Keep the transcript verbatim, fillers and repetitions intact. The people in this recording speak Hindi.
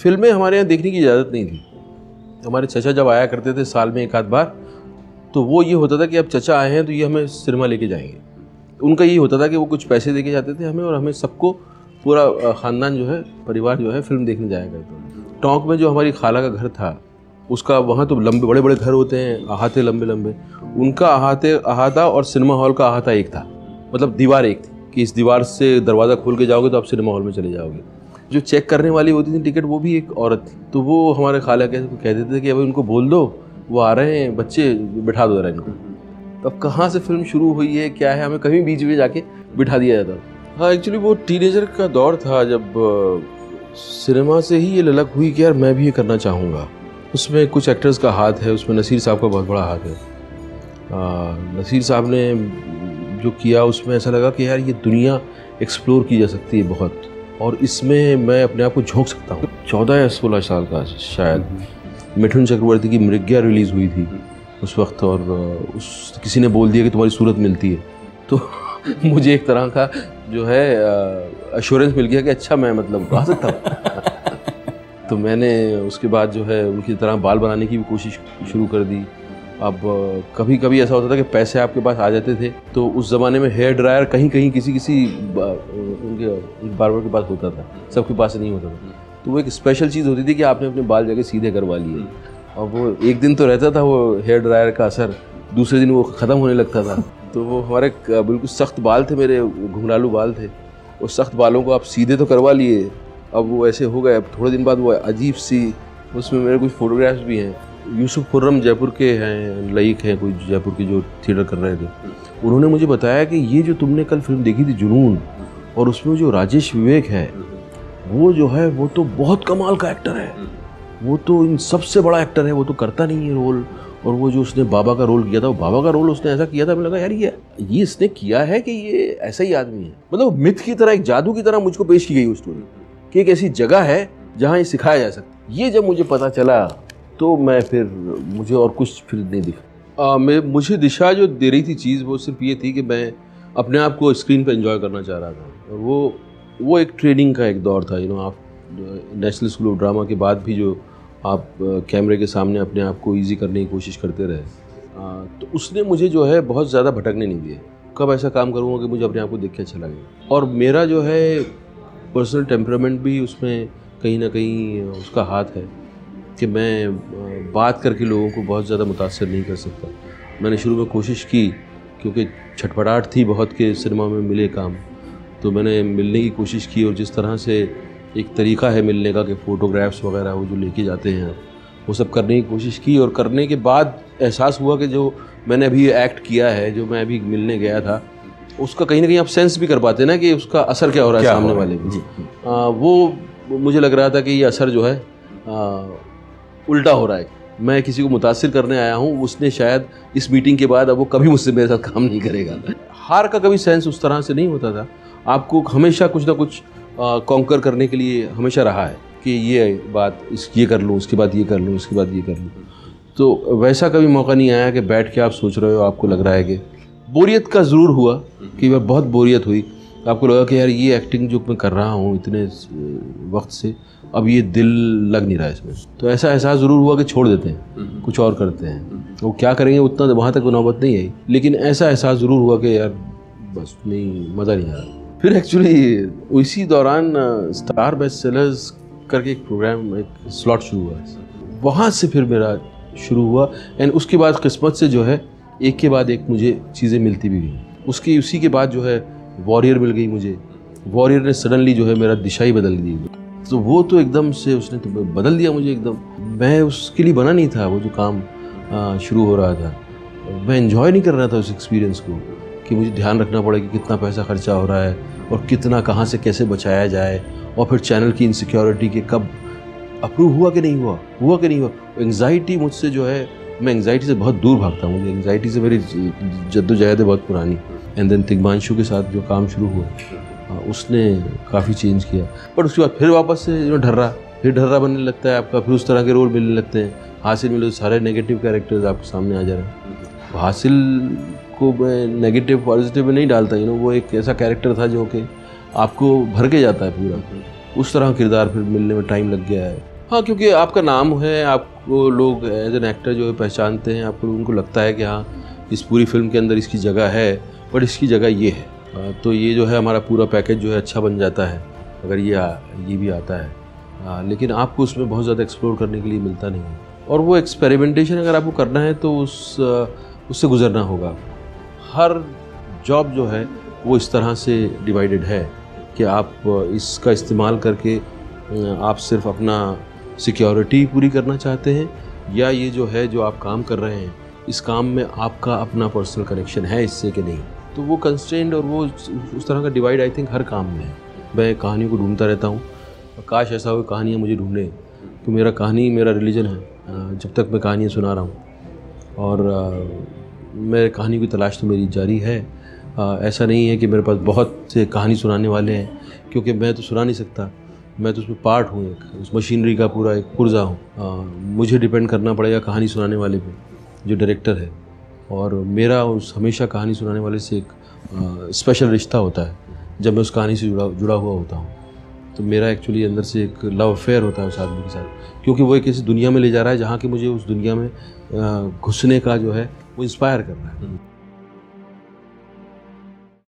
फिल्में हमारे यहाँ देखने की इजाज़त नहीं थी। हमारे चचा जब आया करते थे साल में एक आध बार, तो वो ये होता था कि अब चचा आए हैं तो ये हमें सिनेमा लेके जाएंगे। उनका ये होता था कि वो कुछ पैसे देके जाते थे हमें, और हमें सबको पूरा ख़ानदान जो है, परिवार जो है, फिल्म देखने जाया करता था। टोंक में जो हमारी खाला का घर था, उसका वहाँ तो लंबे बड़े बड़े घर होते हैं, अहाते लंबे लंबे, उनका अहाते अहाता और सिनेमा हॉल का अहाता एक था, मतलब दीवार एक थी कि इस दीवार से दरवाज़ा खोल के जाओगे तो आप सिनेमा हॉल में चले जाओगे। जो चेक करने वाली होती थी टिकट, वो भी एक औरत थी, तो वो हमारे खाला के कह देते थे कि भाई उनको बोल दो वो आ रहे हैं, बच्चे बिठा दो जरा इनको। तो अब कहाँ से फिल्म शुरू हुई है, क्या है, हमें कहीं बीच में जाके बिठा दिया जाता। हाँ, एक्चुअली वो टीनेजर का दौर था जब सिनेमा से ही ये ललक हुई कि यार मैं भी ये करना चाहूँगा। उसमें कुछ एक्टर्स का हाथ है, उसमें नसीर साहब का बहुत बड़ा हाथ है। आ, नसीर साहब ने जो किया उसमें ऐसा लगा कि यार ये दुनिया एक्सप्लोर की जा सकती है बहुत, और इसमें मैं अपने आप को झोंक सकता हूँ। चौदह या सोलह साल का शायद मिठुन चक्रवर्ती की मृगया रिलीज़ हुई थी उस वक्त, और उस किसी ने बोल दिया कि तुम्हारी सूरत मिलती है, तो मुझे एक तरह का जो है अश्योरेंस मिल गया कि अच्छा मैं मतलब आ सकता हूँ। तो मैंने उसके बाद जो है उनकी तरह बाल बनाने की भी कोशिश शुरू कर दी। अब कभी कभी ऐसा होता था कि पैसे आपके पास आ जाते थे, तो उस ज़माने में हेयर ड्रायर कहीं कहीं किसी किसी उनके बार्बर के पास होता था, सबके पास नहीं होता था। तो वो एक स्पेशल चीज़ होती थी कि आपने अपने बाल जाके सीधे करवा लिए, और वो एक दिन तो रहता था वो हेयर ड्रायर का असर, दूसरे दिन वो ख़त्म होने लगता था। तो वो हमारे बिल्कुल सख्त बाल थे, मेरे घुंघरालू बाल थे, और सख्त बालों को आप सीधे तो करवा लिए, अब वो ऐसे हो गए। अब थोड़े दिन बाद वो अजीब सी, उसमें मेरे कुछ फ़ोटोग्राफ्स भी हैं। यूसुफुर्रहमान जयपुर के हैं, लईक हैं कोई जयपुर के, जो थिएटर कर रहे थे, उन्होंने मुझे बताया कि ये जो तुमने कल फिल्म देखी थी जुनून, और उसमें जो राजेश विवेक है वो जो है वो तो बहुत कमाल का एक्टर है, वो तो इन सबसे बड़ा एक्टर है, वो तो करता नहीं है रोल। और वो जो उसने बाबा का रोल किया था, वो बाबा का रोल उसने ऐसा किया था, मुझे लगा यार ये ये इसने किया है कि ये ऐसा ही आदमी है। मतलब मिथ की तरह, एक जादू की तरह मुझको पेश की गई उस स्टोरी कि एक ऐसी जगह है जहाँ ये सिखाया जा सकता है। ये जब मुझे पता चला तो मैं फिर, मुझे और कुछ फिर नहीं दिखा। मैं मुझे दिशा जो दे रही थी चीज़, वो सिर्फ ये थी कि मैं अपने आप को स्क्रीन पर एंजॉय करना चाह रहा था। और वो वो एक ट्रेनिंग का एक दौर था, यू नो। आप नेशनल स्कूल ऑफ ड्रामा के बाद भी जो आप कैमरे के सामने अपने आप को ईजी करने की कोशिश करते रहे, आ, तो उसने मुझे जो है बहुत ज़्यादा भटकने नहीं दिया। कब ऐसा काम करूँगा कि मुझे अपने आप को देख के अच्छा लगे। और मेरा जो है पर्सनल टेम्परामेंट भी उसमें कहीं ना कहीं उसका हाथ है कि मैं बात करके लोगों को बहुत ज़्यादा मुतासर नहीं कर सकता। मैंने शुरू में कोशिश की, क्योंकि छटपटाहट थी बहुत कि सिनेमा में मिले काम, तो मैंने मिलने की कोशिश की। और जिस तरह से एक तरीका है मिलने का कि फ़ोटोग्राफ्स वगैरह वो जो लेके जाते हैं, वो सब करने की कोशिश की। और करने के बाद एहसास हुआ कि जो मैंने अभी एक्ट किया है, जो मैं अभी मिलने गया था, उसका कहीं ना कहीं आप सेंस भी कर पाते ना कि उसका असर क्या हो रहा है सामने वाले को। वो मुझे लग रहा था कि ये असर जो है आ, उल्टा हो रहा है, मैं किसी को मुतासिर करने आया हूँ, उसने शायद इस मीटिंग के बाद अब वो कभी मुझसे मेरे साथ काम नहीं करेगा। हार का कभी सेंस उस तरह से नहीं होता था, आपको हमेशा कुछ ना कुछ कॉन्कर करने के लिए हमेशा रहा है कि ये बात इस ये कर लूँ, उसके बाद ये कर लूँ, उसके बाद ये कर लूँ। तो वैसा कभी मौका नहीं आया कि बैठ के आप सोच रहे हो, आपको लग रहा है कि बोरियत का ज़रूर हुआ कि बार बहुत बोरियत हुई, आपको लगा कि यार ये एक्टिंग जो मैं कर रहा हूँ इतने वक्त से, अब ये दिल लग नहीं रहा है इसमें। तो ऐसा एहसास ज़रूर हुआ कि छोड़ देते हैं, कुछ और करते हैं, वो क्या करेंगे उतना वहाँ तक नौबत नहीं आई। लेकिन ऐसा एहसास ज़रूर हुआ कि यार बस नहीं, मज़ा नहीं आ रहा। फिर एक्चुअली इसी दौरान स्टार बेस्ट सेलर्स करके एक प्रोग्राम, एक स्लॉट शुरू हुआ, वहाँ से फिर मेरा शुरू हुआ। एंड उसके बाद किस्मत से जो है एक के बाद एक मुझे चीज़ें मिलती भी गई। उसकी उसी के बाद जो है वॉरियर मिल गई मुझे। वॉरियर ने सडनली जो है मेरा दिशा ही बदल दी। तो वो तो एकदम से उसने तो बदल दिया मुझे एकदम। मैं उसके लिए बना नहीं था, वो जो काम शुरू हो रहा था मैं एंजॉय नहीं कर रहा था उस एक्सपीरियंस को, कि मुझे ध्यान रखना पड़ा कि कितना पैसा खर्चा हो रहा है और कितना कहाँ से कैसे बचाया जाए, और फिर चैनल की इनसिक्योरिटी के कब अप्रूव हुआ कि नहीं हुआ, हुआ कि नहीं हुआ। एंग्जाइटी मुझसे जो है, मैं एंग्जाइटी से बहुत दूर भागता हूँ, मुझे एंग्जाइटी से मेरी जद्दोजहद है बहुत पुरानी। एंड देन तिग्मांशु के साथ जो काम शुरू हुआ उसने काफ़ी चेंज किया, पर उसके बाद फिर वापस से जो ढर्रा फिर ढर्रा बनने लगता है आपका, फिर उस तरह के रोल मिलने लगते हैं। हासिल मिले तो सारे नेगेटिव कैरेक्टर्स आपके सामने आ जा रहे हैं। हासिल को मैं नेगेटिव पॉजिटिव में नहीं डालता, यू नो। वो एक ऐसा कैरेक्टर था जो कि आपको भर के जाता है पूरा, उस तरह किरदार फिर मिलने में टाइम लग गया है। हाँ, क्योंकि आपका नाम है, आपको लोग एज एन एक्टर जो है पहचानते हैं, आपको उनको लगता है कि हाँ इस पूरी फिल्म के अंदर इसकी जगह है, बट इसकी जगह ये है। तो ये जो है हमारा पूरा पैकेज जो है अच्छा बन जाता है अगर ये ये भी आता है। आ, लेकिन आपको उसमें बहुत ज़्यादा एक्सप्लोर करने के लिए मिलता नहीं है, और वो एक्सपेरिमेंटेशन अगर आपको करना है तो उस उससे गुजरना होगा। हर जॉब जो है वो इस तरह से डिवाइडेड है कि आप इसका इस्तेमाल करके आप सिर्फ अपना सिक्योरिटी पूरी करना चाहते हैं, या ये जो है जो आप काम कर रहे हैं इस काम में आपका अपना पर्सनल कनेक्शन है इससे कि नहीं। तो वो कंस्ट्रेंड और वो उस तरह का डिवाइड आई थिंक हर काम में है। मैं कहानियों को ढूंढता रहता हूँ, काश ऐसा हो कहानियाँ मुझे ढूंढें, तो मेरा कहानी मेरा रिलीजन है। जब तक मैं कहानियाँ सुना रहा हूँ और मेरे कहानी की तलाश तो मेरी जारी है। ऐसा नहीं है कि मेरे पास बहुत से कहानी सुनाने वाले हैं, क्योंकि मैं तो सुना नहीं सकता, मैं तो उसमें पार्ट हूँ, एक उस मशीनरी का पूरा एक पुर्जा हूँ। मुझे डिपेंड करना पड़ेगा कहानी सुनाने वाले पे, जो डायरेक्टर है, और मेरा उस हमेशा कहानी सुनाने वाले से एक स्पेशल रिश्ता होता है जब मैं उस कहानी से जुड़ा जुड़ा हुआ होता हूँ। तो मेरा एक्चुअली अंदर से एक लव अफेयर होता है उस आदमी के साथ, क्योंकि वो एक ऐसी दुनिया में ले जा रहा है जहाँ कि मुझे उस दुनिया में घुसने का जो है वो इंस्पायर कर रहा है।